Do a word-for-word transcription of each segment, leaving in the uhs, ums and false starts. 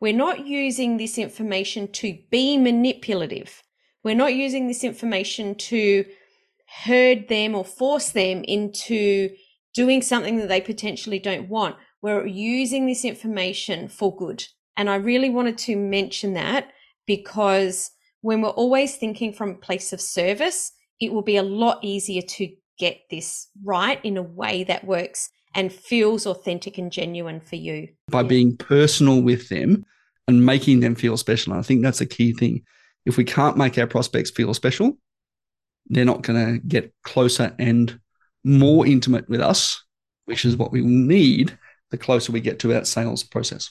We're not using this information to be manipulative. We're not using this information to herd them or force them into doing something that they potentially don't want. We're using this information for good. And I really wanted to mention that, because when we're always thinking from a place of service, it will be a lot easier to get this right in a way that works and feels authentic and genuine for you. By being personal with them and making them feel special. And I think that's a key thing. If we can't make our prospects feel special, they're not going to get closer and more intimate with us, which is what we need the closer we get to our sales process.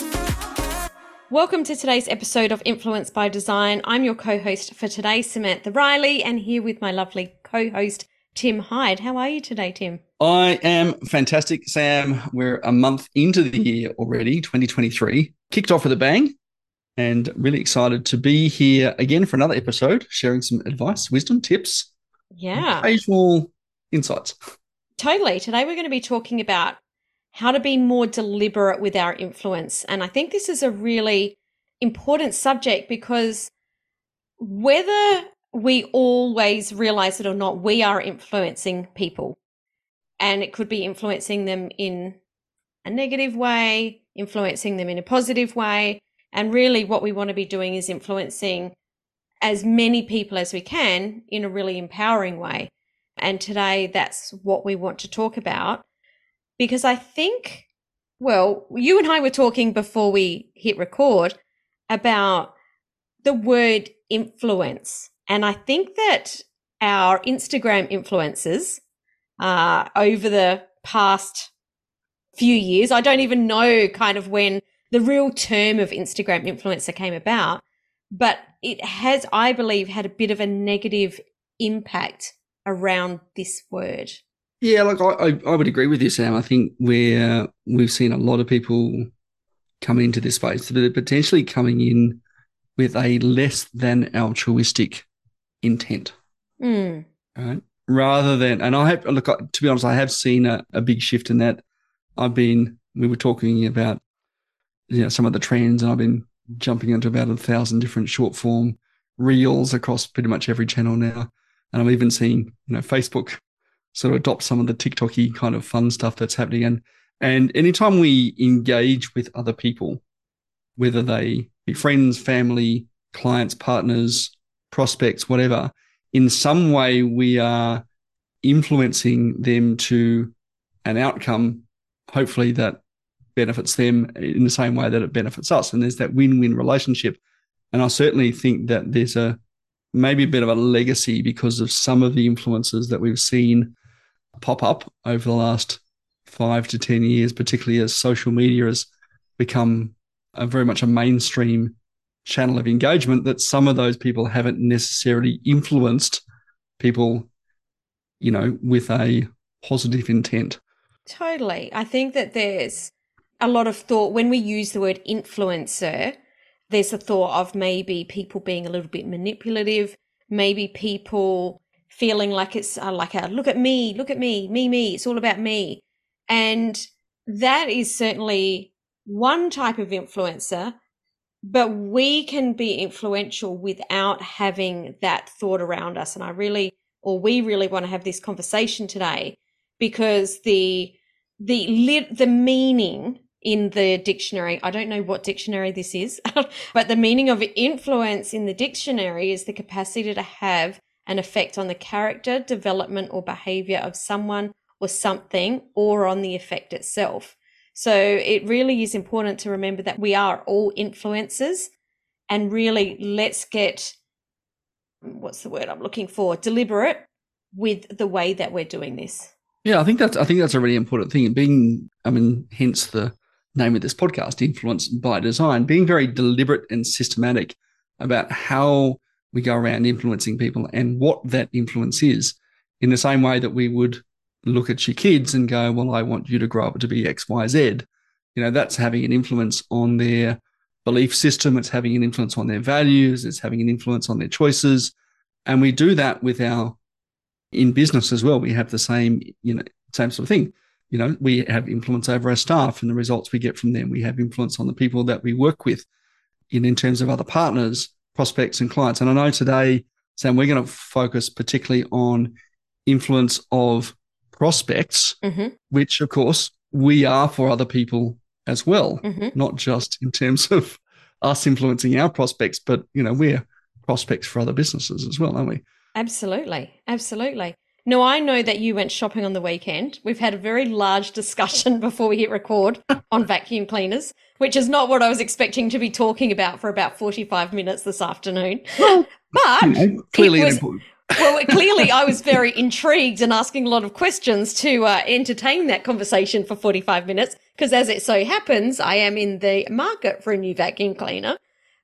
Welcome to today's episode of Influence by Design. I'm your co-host for today, Samantha Riley, and here with my lovely co-host, Tim Hyde. How are you today, Tim? I am fantastic, Sam. We're a month into the year already, twenty twenty-three. Kicked off with a bang, and really excited to be here again for another episode, sharing some advice, wisdom, tips, yeah, occasional insights. Totally. Today we're going to be talking about how to be more deliberate with our influence. And I think this is a really important subject, because whether we always realize it or not, we are influencing people. And it could be influencing them in a negative way, influencing them in a positive way. And really what we want to be doing is influencing as many people as we can in a really empowering way. And today that's what we want to talk about. Because I think, well, you and I were talking before we hit record about the word influence. And I think that our Instagram influencers uh, over the past few years, I don't even know kind of when the real term of Instagram influencer came about, but it has, I believe, had a bit of a negative impact around this word. Yeah, look, I, I would agree with you, Sam. I think we're, we've seen a lot of people come into this space, but they're potentially coming in with a less than altruistic intent, mm. right? Rather than, and I have, look, to be honest, I have seen a, a big shift in that. I've been, we were talking about, you know, some of the trends, and I've been jumping into about a thousand different short form reels across pretty much every channel now. And I'm even seeing, you know, Facebook sort of adopt some of the TikTok-y kind of fun stuff that's happening. And and anytime we engage with other people, whether they be friends, family, clients, partners, prospects, whatever, in some way we are influencing them to an outcome, hopefully that benefits them in the same way that it benefits us. And there's that win-win relationship. And I certainly think that there's a maybe a bit of a legacy because of some of the influences that we've seen pop up over the last five to ten years, particularly as social media has become a very much a mainstream channel of engagement, that some of those people haven't necessarily influenced people, you know, with a positive intent. Totally. I think that there's a lot of thought when we use the word influencer. There's a thought of maybe people being a little bit manipulative, maybe people feeling like it's uh, like a look at me, look at me, me, me, it's all about me. And that is certainly one type of influencer, but we can be influential without having that thought around us. And I really, or we really want to have this conversation today, because the, the, lit, the meaning in the dictionary, I don't know what dictionary this is, but the meaning of influence in the dictionary is the capacity to have an effect on the character, development, or behavior of someone or something, or on the effect itself. So it really is important to remember that we are all influencers, and really let's get, what's the word I'm looking for, deliberate with the way that we're doing this. Yeah, I think that's, I think that's a really important thing. Being, I mean, hence the name of this podcast, Influence by Design, being very deliberate and systematic about how we go around influencing people and what that influence is, in the same way that we would look at your kids and go, well, I want you to grow up to be X, Y, Z. You know, that's having an influence on their belief system. It's having an influence on their values. It's having an influence on their choices. And we do that with our, in business as well. We have the same, you know, same sort of thing. You know, we have influence over our staff and the results we get from them. We have influence on the people that we work with in, in terms of other partners, prospects and clients. And I know today, Sam, we're going to focus particularly on influence of prospects, mm-hmm. which, of course, we are for other people as well, mm-hmm. not just in terms of us influencing our prospects, but, you know, we're prospects for other businesses as well, aren't we? Absolutely. Absolutely. No, I know that you went shopping on the weekend. We've had a very large discussion before we hit record on vacuum cleaners, which is not what I was expecting to be talking about for about forty-five minutes this afternoon. Well, but you know, clearly it was, important. Well, clearly I was very intrigued and asking a lot of questions to uh, entertain that conversation for forty-five minutes, because as it so happens, I am in the market for a new vacuum cleaner.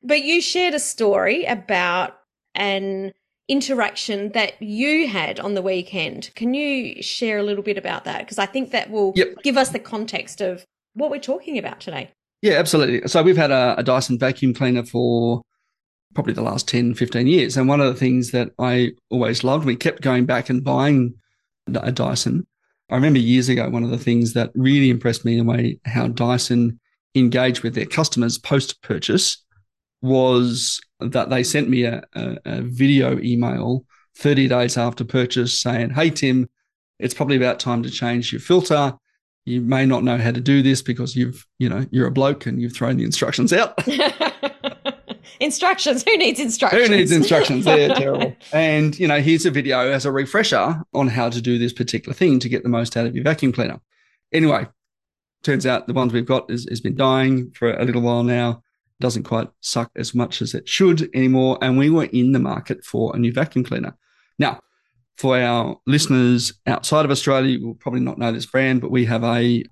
But you shared a story about an interaction that you had on the weekend. Can you share a little bit about that? Because I think that will yep. give us the context of what we're talking about today. Yeah, absolutely. So we've had a, a Dyson vacuum cleaner for probably the last ten, fifteen years. And one of the things that I always loved, we kept going back and buying a Dyson. I remember years ago, one of the things that really impressed me in the way how Dyson engaged with their customers post-purchase was that they sent me a, a, a video email thirty days after purchase saying, hey, Tim, it's probably about time to change your filter. You may not know how to do this because you've, you know, you're a bloke and you've thrown the instructions out. Instructions. Who needs instructions? Who needs instructions? They're terrible. And, you know, here's a video as a refresher on how to do this particular thing to get the most out of your vacuum cleaner. Anyway, turns out the ones we've got is, has been dying for a little while now. Doesn't quite suck as much as it should anymore. And we were in the market for a new vacuum cleaner. Now, for our listeners outside of Australia, you will probably not know this brand, but we have a,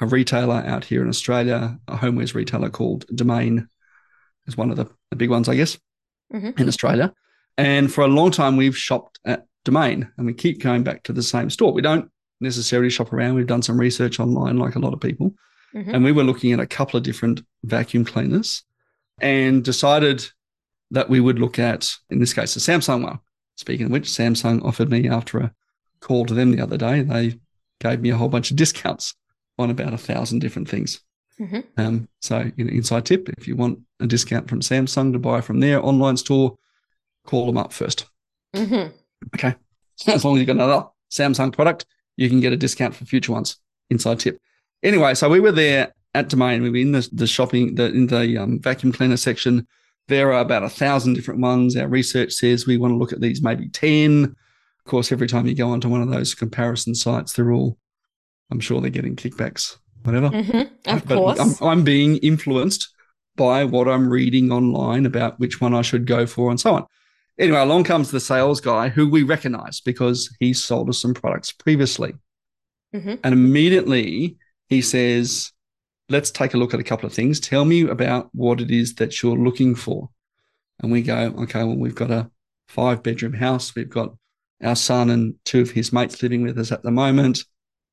a retailer out here in Australia, a homewares retailer called Domain. Is one of the, the big ones, I guess, mm-hmm. in Australia. And for a long time, we've shopped at Domain and we keep going back to the same store. We don't necessarily shop around. We've done some research online like a lot of people. Mm-hmm. And we were looking at a couple of different vacuum cleaners and decided that we would look at, in this case, the Samsung one. Speaking of which, Samsung offered me, after a call to them the other day, they gave me a whole bunch of discounts on about a thousand different things. Mm-hmm. Um, so, you know, inside tip, if you want a discount from Samsung to buy from their online store, call them up first. Mm-hmm. Okay. As long as you've got another Samsung product, you can get a discount for future ones. Inside tip. Anyway, so we were there at Domain. We were in the, the shopping, the, in the um, vacuum cleaner section. There are about a thousand different ones. Our research says we want to look at these, maybe ten. Of course, every time you go onto one of those comparison sites, they're all, I'm sure they're getting kickbacks. Whatever. Mm-hmm, of but course. I'm, I'm being influenced by what I'm reading online about which one I should go for and so on. Anyway, along comes the sales guy who we recognize because he sold us some products previously. Mm-hmm. And immediately he says, let's take a look at a couple of things. Tell me about what it is that you're looking for. And we go, okay, well, we've got a five-bedroom house. We've got our son and two of his mates living with us at the moment,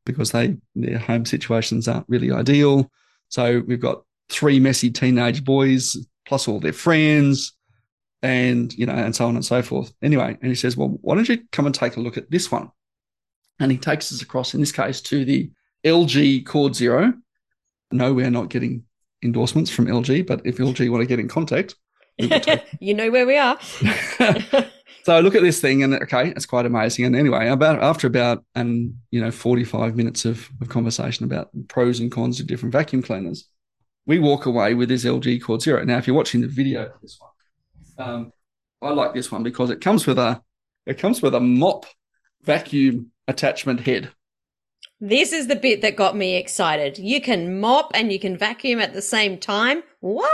because they their home situations aren't really ideal. So we've got three messy teenage boys plus all their friends and, you know, and so on and so forth. Anyway, and he says, well, why don't you come and take a look at this one? And he takes us across, in this case, to the L G Chord Zero. No, we're not getting endorsements from L G, but if L G want to get in contact, we've got to- you know where we are. So I look at this thing and, okay, it's quite amazing. And anyway, about after about, um, you know, forty-five minutes of, of conversation about pros and cons of different vacuum cleaners, we walk away with this L G Chord Zero. Now, if you're watching the video for this one, um, I like this one because it comes with a it comes with a mop vacuum attachment head. This is the bit that got me excited. You can mop and you can vacuum at the same time. What?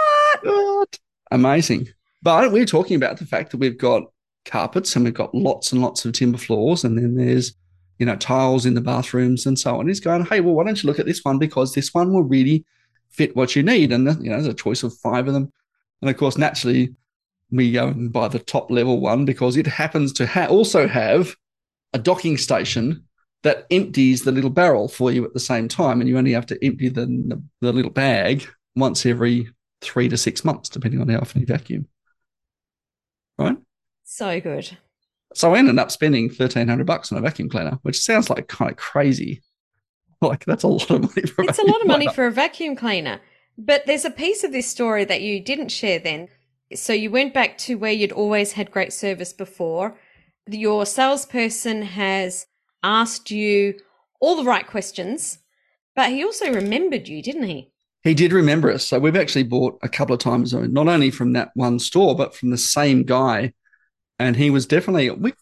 What? Amazing. But we're talking about the fact that we've got carpets and we've got lots and lots of timber floors, and then there's, you know, tiles in the bathrooms and so on. He's going, hey, well, why don't you look at this one, because this one will really fit what you need. And, you know, there's a choice of five of them. And of course, naturally, we go and buy the top level one because it happens to ha- also have a docking station that empties the little barrel for you at the same time. And you only have to empty the, the, the little bag once every three to six months, depending on how often you vacuum. Right? So good. So I ended up spending thirteen hundred bucks on a vacuum cleaner, which sounds like kind of crazy. Like, that's a lot of money for a vacuum cleaner. It's a lot of money for a vacuum cleaner. But there's a piece of this story that you didn't share then. So you went back to where you'd always had great service before. Your salesperson has asked you all the right questions, but he also remembered you, didn't he? He did remember us. So we've actually bought a couple of times, not only from that one store, but from the same guy. And he was definitely, we've,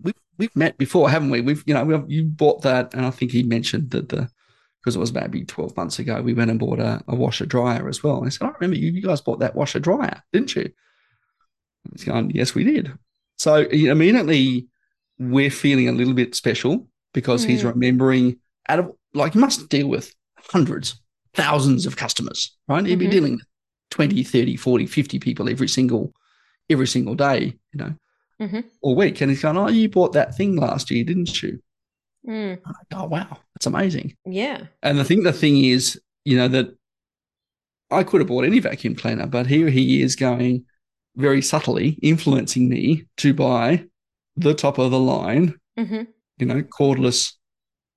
we've, we've met before, haven't we? We've, you know, we've, you bought that. And I think he mentioned that the, because it was maybe twelve months ago, we went and bought a, a washer dryer as well. And I said, I remember you, you guys bought that washer dryer, didn't you? And he's going, yes, we did. So immediately we're feeling a little bit special because mm. he's remembering out of, like, he must deal with hundreds, thousands of customers, right? He'd mm-hmm. be dealing with twenty, thirty, forty, fifty people every single, every single day, you know, mm-hmm. all week. And he's going, oh, you bought that thing last year, didn't you? Mm. I'm like, oh, wow, that's amazing. Yeah. And I think the thing is, you know, that I could have bought any vacuum cleaner, but here he is going very subtly influencing me to buy the top of the line, mm-hmm. you know, cordless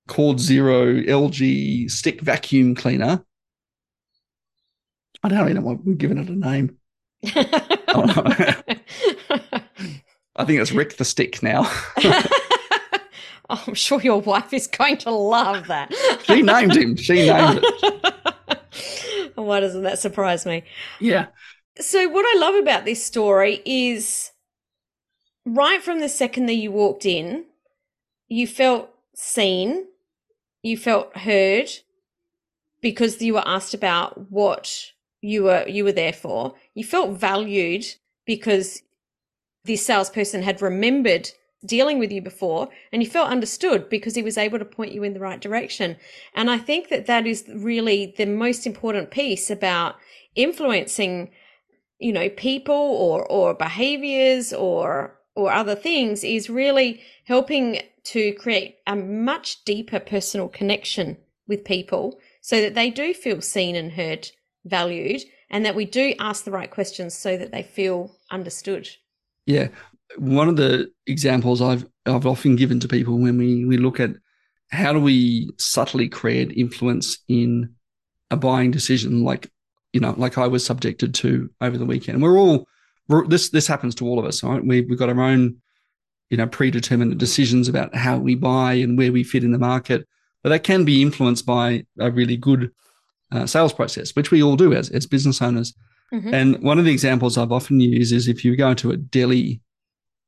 Chord Zero L G stick vacuum cleaner. I don't really know why we've given it a name. I, I think it's Rick the Stick now. Oh, I'm sure your wife is going to love that. She named him. She named it. Why doesn't that surprise me? Yeah. So what I love about this story is right from the second that you walked in, you felt seen, you felt heard because you were asked about what you were you were there for. You felt valued because the salesperson had remembered dealing with you before, and you felt understood because he was able to point you in the right direction. And I think that that is really the most important piece about influencing, you know, people or or behaviors or or other things, is really helping to create a much deeper personal connection with people so that they do feel seen and heard, valued, and that we do ask the right questions so that they feel understood. Yeah. One of the examples I've I've often given to people when we, we look at how do we subtly create influence in a buying decision, like, you know, like I was subjected to over the weekend. We're all we're, this this happens to all of us, right? We we've got our own, you know, predetermined decisions about how we buy and where we fit in the market, but that can be influenced by a really good uh, sales process, which we all do as as business owners. Mm-hmm. And one of the examples I've often used is if you go to a deli,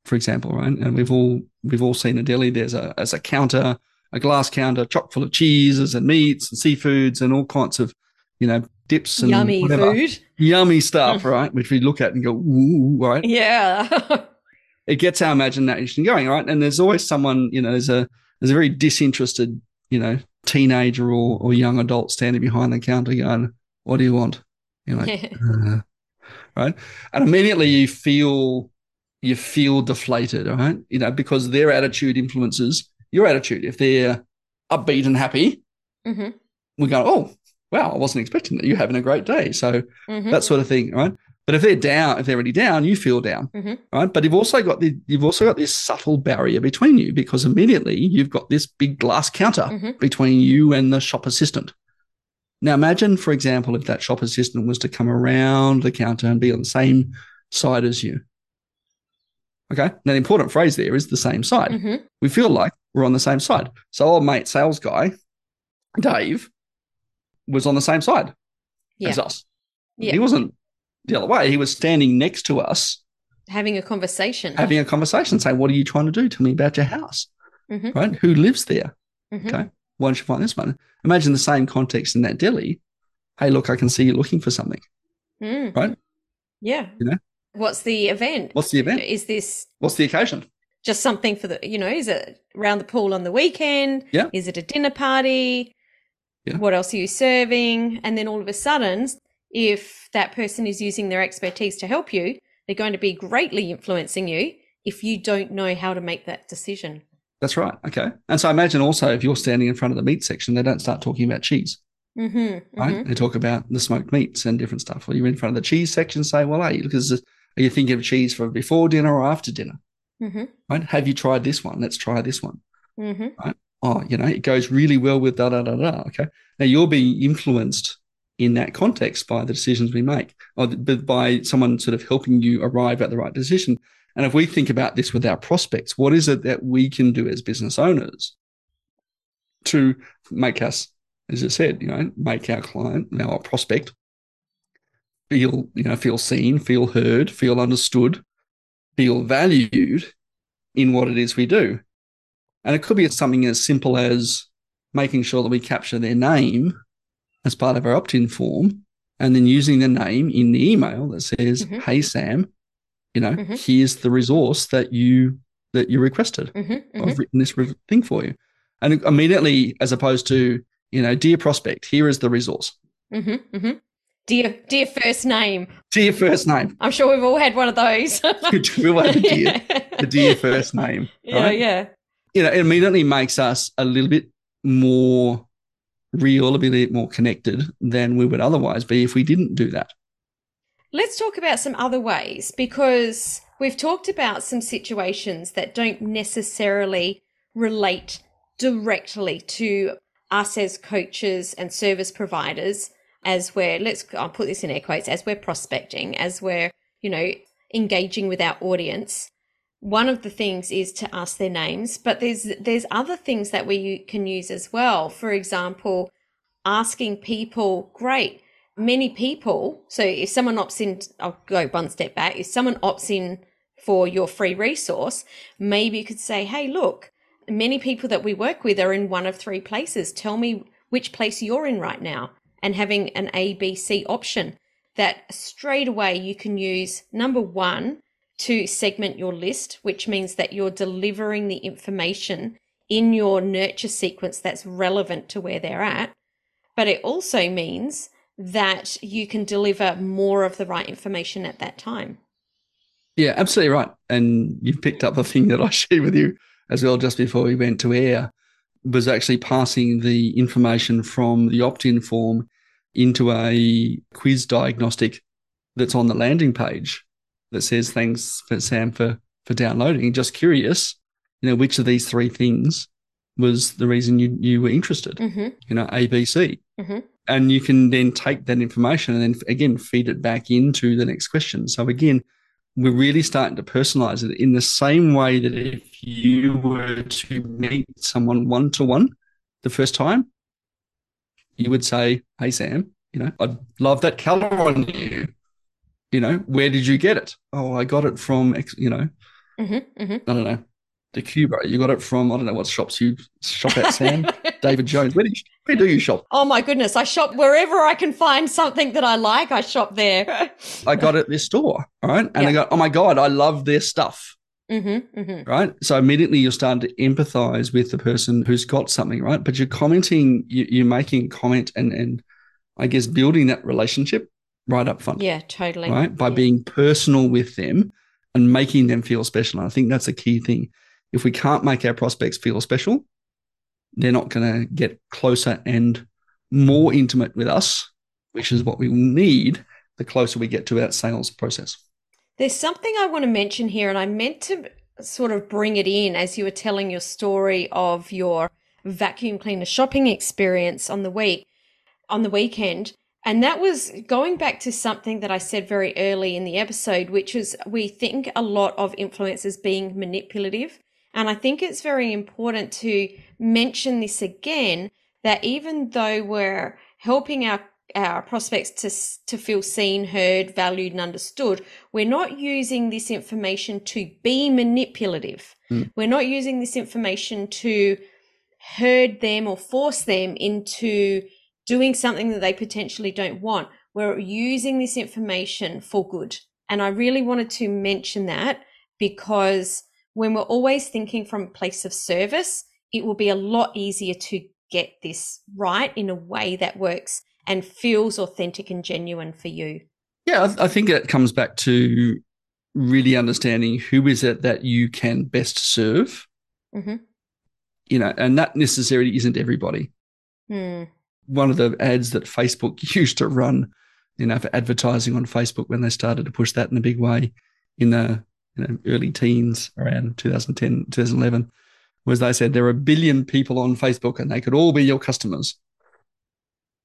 for example, right? And we've all we've all seen a deli. There's a as a counter, a glass counter, chock full of cheeses and meats and seafoods and all kinds of, you know, dips and yummy whatever. Food, yummy stuff, right? Which we look at and go, ooh, right? Yeah, it gets our imagination going, right? And there's always someone, you know, there's a there's a very disinterested, you know, teenager or or young adult standing behind the counter going, "What do you want?" You're like, uh, right? And immediately you feel. You feel deflated, right? You know, because their attitude influences your attitude. If they're upbeat and happy, mm-hmm. we go, oh, wow, I wasn't expecting that. You're having a great day. So mm-hmm. that sort of thing, right? But if they're down, if they're already down, you feel down, mm-hmm. right? But you've also got the you've also got this subtle barrier between you because immediately you've got this big glass counter mm-hmm. between you and the shop assistant. Now imagine, for example, if that shop assistant was to come around the counter and be on the same side as you. Okay. Now, the important phrase there is the same side. Mm-hmm. We feel like we're on the same side. So our mate sales guy, Dave, was on the same side yeah. as us. Yeah. He wasn't the other way. He was standing next to us. Having a conversation. Having a conversation saying, what are you trying to do? Tell me about your house. Mm-hmm. Right? Who lives there? Mm-hmm. Okay. Why don't you find this one? Imagine the same context in that deli. Hey, look, I can see you're looking for something. Mm. Right? Yeah. You know? What's the event? What's the event? Is this? What's the occasion? Just something for the, you know, is it around the pool on the weekend? Yeah. Is it a dinner party? Yeah. What else are you serving? And then all of a sudden, if that person is using their expertise to help you, they're going to be greatly influencing you if you don't know how to make that decision. That's right. Okay. And so I imagine also if you're standing in front of the meat section, they don't start talking about cheese. Mm-hmm, right? Mm-hmm. They talk about the smoked meats and different stuff. Or you're in front of the cheese section, say, well, hey, look, is this, are you thinking of cheese for before dinner or after dinner? Mm-hmm. Right? Have you tried this one? Let's try this one. Mm-hmm. Right? Oh, you know, it goes really well with da, da, da, da. Okay. Now you're being influenced in that context by the decisions we make, or by someone sort of helping you arrive at the right decision. And if we think about this with our prospects, what is it that we can do as business owners to make us, as I said, you know, make our client, our prospect feel, you know, feel seen, feel heard, feel understood, feel valued in what it is we do. And it could be something as simple as making sure that we capture their name as part of our opt-in form and then using the name in the email that says, mm-hmm. hey, Sam, you know, mm-hmm. here's the resource that you that you requested. Mm-hmm. Mm-hmm. I've written this thing for you. And immediately, as opposed to, you know, dear prospect, here is the resource. Mm-hmm. Mm-hmm. Dear, dear first name. Dear first name. I'm sure we've all had one of those. We all had a dear, a dear first name. Yeah, right? Yeah. You know, it immediately makes us a little bit more real, a bit more connected than we would otherwise be if we didn't do that. Let's talk about some other ways, because we've talked about some situations that don't necessarily relate directly to us as coaches and service providers as we're, let's, I'll put this in air quotes, as we're prospecting, as we're, you know, engaging with our audience. One of the things is to ask their names, but there's there's other things that we can use as well. For example, asking people, great, many people. So if someone opts in, I'll go one step back. If someone opts in for your free resource, maybe you could say, hey, look, many people that we work with are in one of three places. Tell me which place you're in right now, and having an A B C option that straight away you can use. Number one, to segment your list, which means that you're delivering the information in your nurture sequence that's relevant to where they're at. But it also means that you can deliver more of the right information at that time. Yeah, absolutely right. And you've picked up the thing that I shared with you as well just before we went to air, was actually passing the information from the opt-in form into a quiz diagnostic that's on the landing page that says, thanks for Sam for, for downloading. Just curious, you know, which of these three things was the reason you, you were interested, mm-hmm. you know, A, B, C. Mm-hmm. And you can then take that information and then, again, feed it back into the next question. So, again, we're really starting to personalize it in the same way that if you were to meet someone one-to-one the first time, you would say, hey, Sam, you know, I love that color on you. You know, where did you get it? Oh, I got it from, you know, mm-hmm, mm-hmm. I don't know, the Cuba. You got it from, I don't know what shops you shop at, Sam. David Jones. Where do, you, where do you shop? Oh, my goodness. I shop wherever I can find something that I like. I shop there. I got it at this store, all right? And yeah. I go, oh, my God, I love their stuff, mm-hmm, mm-hmm. right? So immediately you're starting to empathize with the person who's got something, right? But you're commenting, you, you're making comment and, and I guess building that relationship right up front. Yeah, totally. Right? By yeah. being personal with them and making them feel special. And I think that's a key thing. If we can't make our prospects feel special, they're not going to get closer and more intimate with us, which is what we need the closer we get to that sales process. There's something I want to mention here, and I meant to sort of bring it in as you were telling your story of your vacuum cleaner shopping experience on the week, on the weekend. And that was going back to something that I said very early in the episode, which is we think a lot of influencers being manipulative. And I think it's very important to mention this again, that even though we're helping our, our prospects to, to feel seen, heard, valued, and understood, we're not using this information to be manipulative. Mm. We're not using this information to herd them or force them into doing something that they potentially don't want. We're using this information for good. And I really wanted to mention that, because when we're always thinking from a place of service, it will be a lot easier to get this right in a way that works and feels authentic and genuine for you? Yeah, I think it comes back to really understanding who is it that you can best serve, mm-hmm. you know, and that necessarily isn't everybody. Mm. One of the ads that Facebook used to run, you know, for advertising on Facebook when they started to push that in a big way in the you know, early teens around two thousand ten, two thousand eleven, was they said there are a billion people on Facebook and they could all be your customers.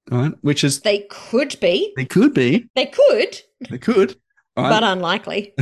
Right, which is they could be. They could be. They could. They could. Right? But unlikely.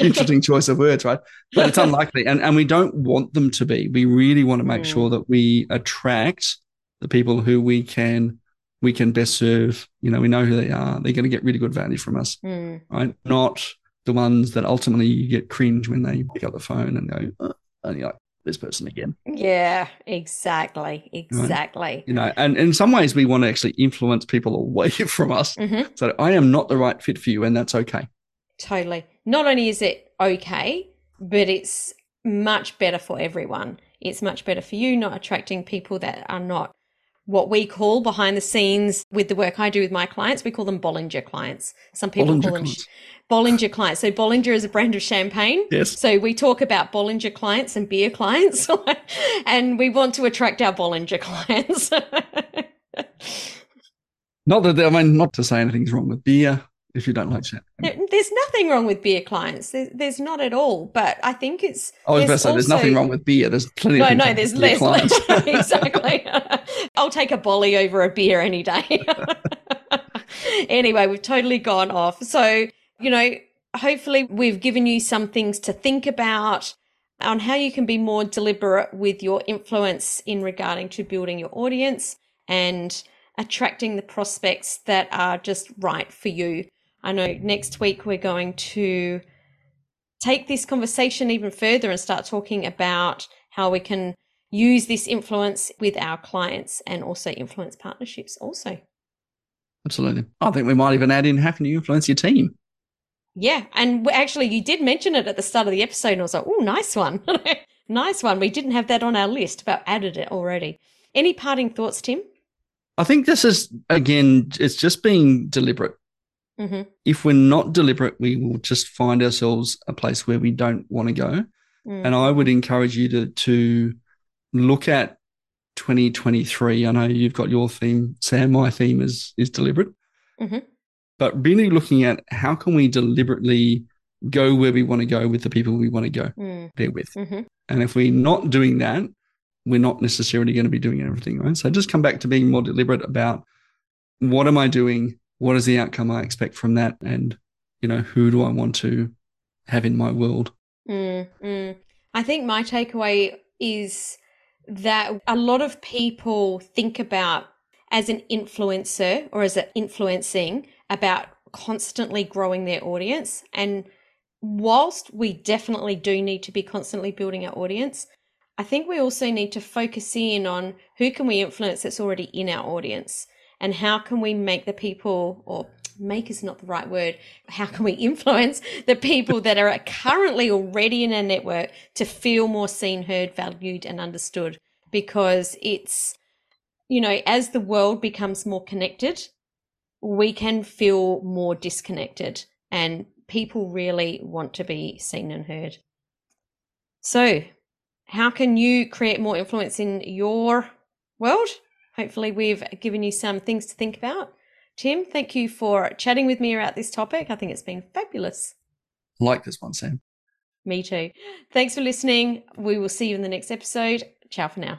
Interesting choice of words, right? But it's unlikely. And and we don't want them to be. We really want to make mm. sure that we attract the people who we can we can best serve. You know, we know who they are. They're going to get really good value from us. Mm. Right? Not the ones that ultimately you get cringe when they pick up the phone and go, oh, and you're like, this person again. Yeah, exactly. Exactly. Right? You know, and, and in some ways we want to actually influence people away from us. Mm-hmm. So I am not the right fit for you, and that's okay. Totally. Not only is it okay, but it's much better for everyone. It's much better for you, not attracting people that are not what we call behind the scenes. With the work I do with my clients, we call them Bollinger clients. Some people Bollinger call them clients. Bollinger clients. So Bollinger is a brand of champagne. Yes. So we talk about Bollinger clients and beer clients, and we want to attract our Bollinger clients. Not that, I mean, not to say anything's wrong with beer if you don't like champagne. There's nothing wrong with beer clients. There's, there's not at all. But I think it's... I was about to say, there's nothing wrong with beer. There's plenty no, of... No, no, there's less. less exactly. I'll take a bolly over a beer any day. Anyway, we've totally gone off. So, you know, hopefully we've given you some things to think about on how you can be more deliberate with your influence in regarding to building your audience and attracting the prospects that are just right for you. I know next week we're going to take this conversation even further and start talking about how we can use this influence with our clients and also influence partnerships also. Absolutely. I think we might even add in, how can you influence your team? Yeah. And actually you did mention it at the start of the episode and I was like, oh, nice one. Nice one. We didn't have that on our list, but added it already. Any parting thoughts, Tim? I think this is, again, it's just being deliberate. Mm-hmm. If we're not deliberate, we will just find ourselves a place where we don't want to go. Mm. And I would encourage you to, to look at twenty twenty-three. I know you've got your theme, Sam. My theme is is deliberate. Mm-hmm. But really looking at how can we deliberately go where we want to go with the people we want to go mm. there with. Mm-hmm. And if we're not doing that, we're not necessarily going to be doing everything, right? So just come back to being more deliberate about what am I doing? What is the outcome I expect from that? And, you know, who do I want to have in my world? Mm, mm. I think my takeaway is that a lot of people think about as an influencer or as an influencing about constantly growing their audience. And whilst we definitely do need to be constantly building our audience, I think we also need to focus in on who can we influence that's already in our audience. And how can we make the people, or make is not the right word, how can we influence the people that are currently already in our network to feel more seen, heard, valued, and understood? Because it's, you know, as the world becomes more connected, we can feel more disconnected, and people really want to be seen and heard. So how can you create more influence in your world? Hopefully we've given you some things to think about. Tim, thank you for chatting with me about this topic. I think it's been fabulous. I like this one, Sam. Me too. Thanks for listening. We will see you in the next episode. Ciao for now.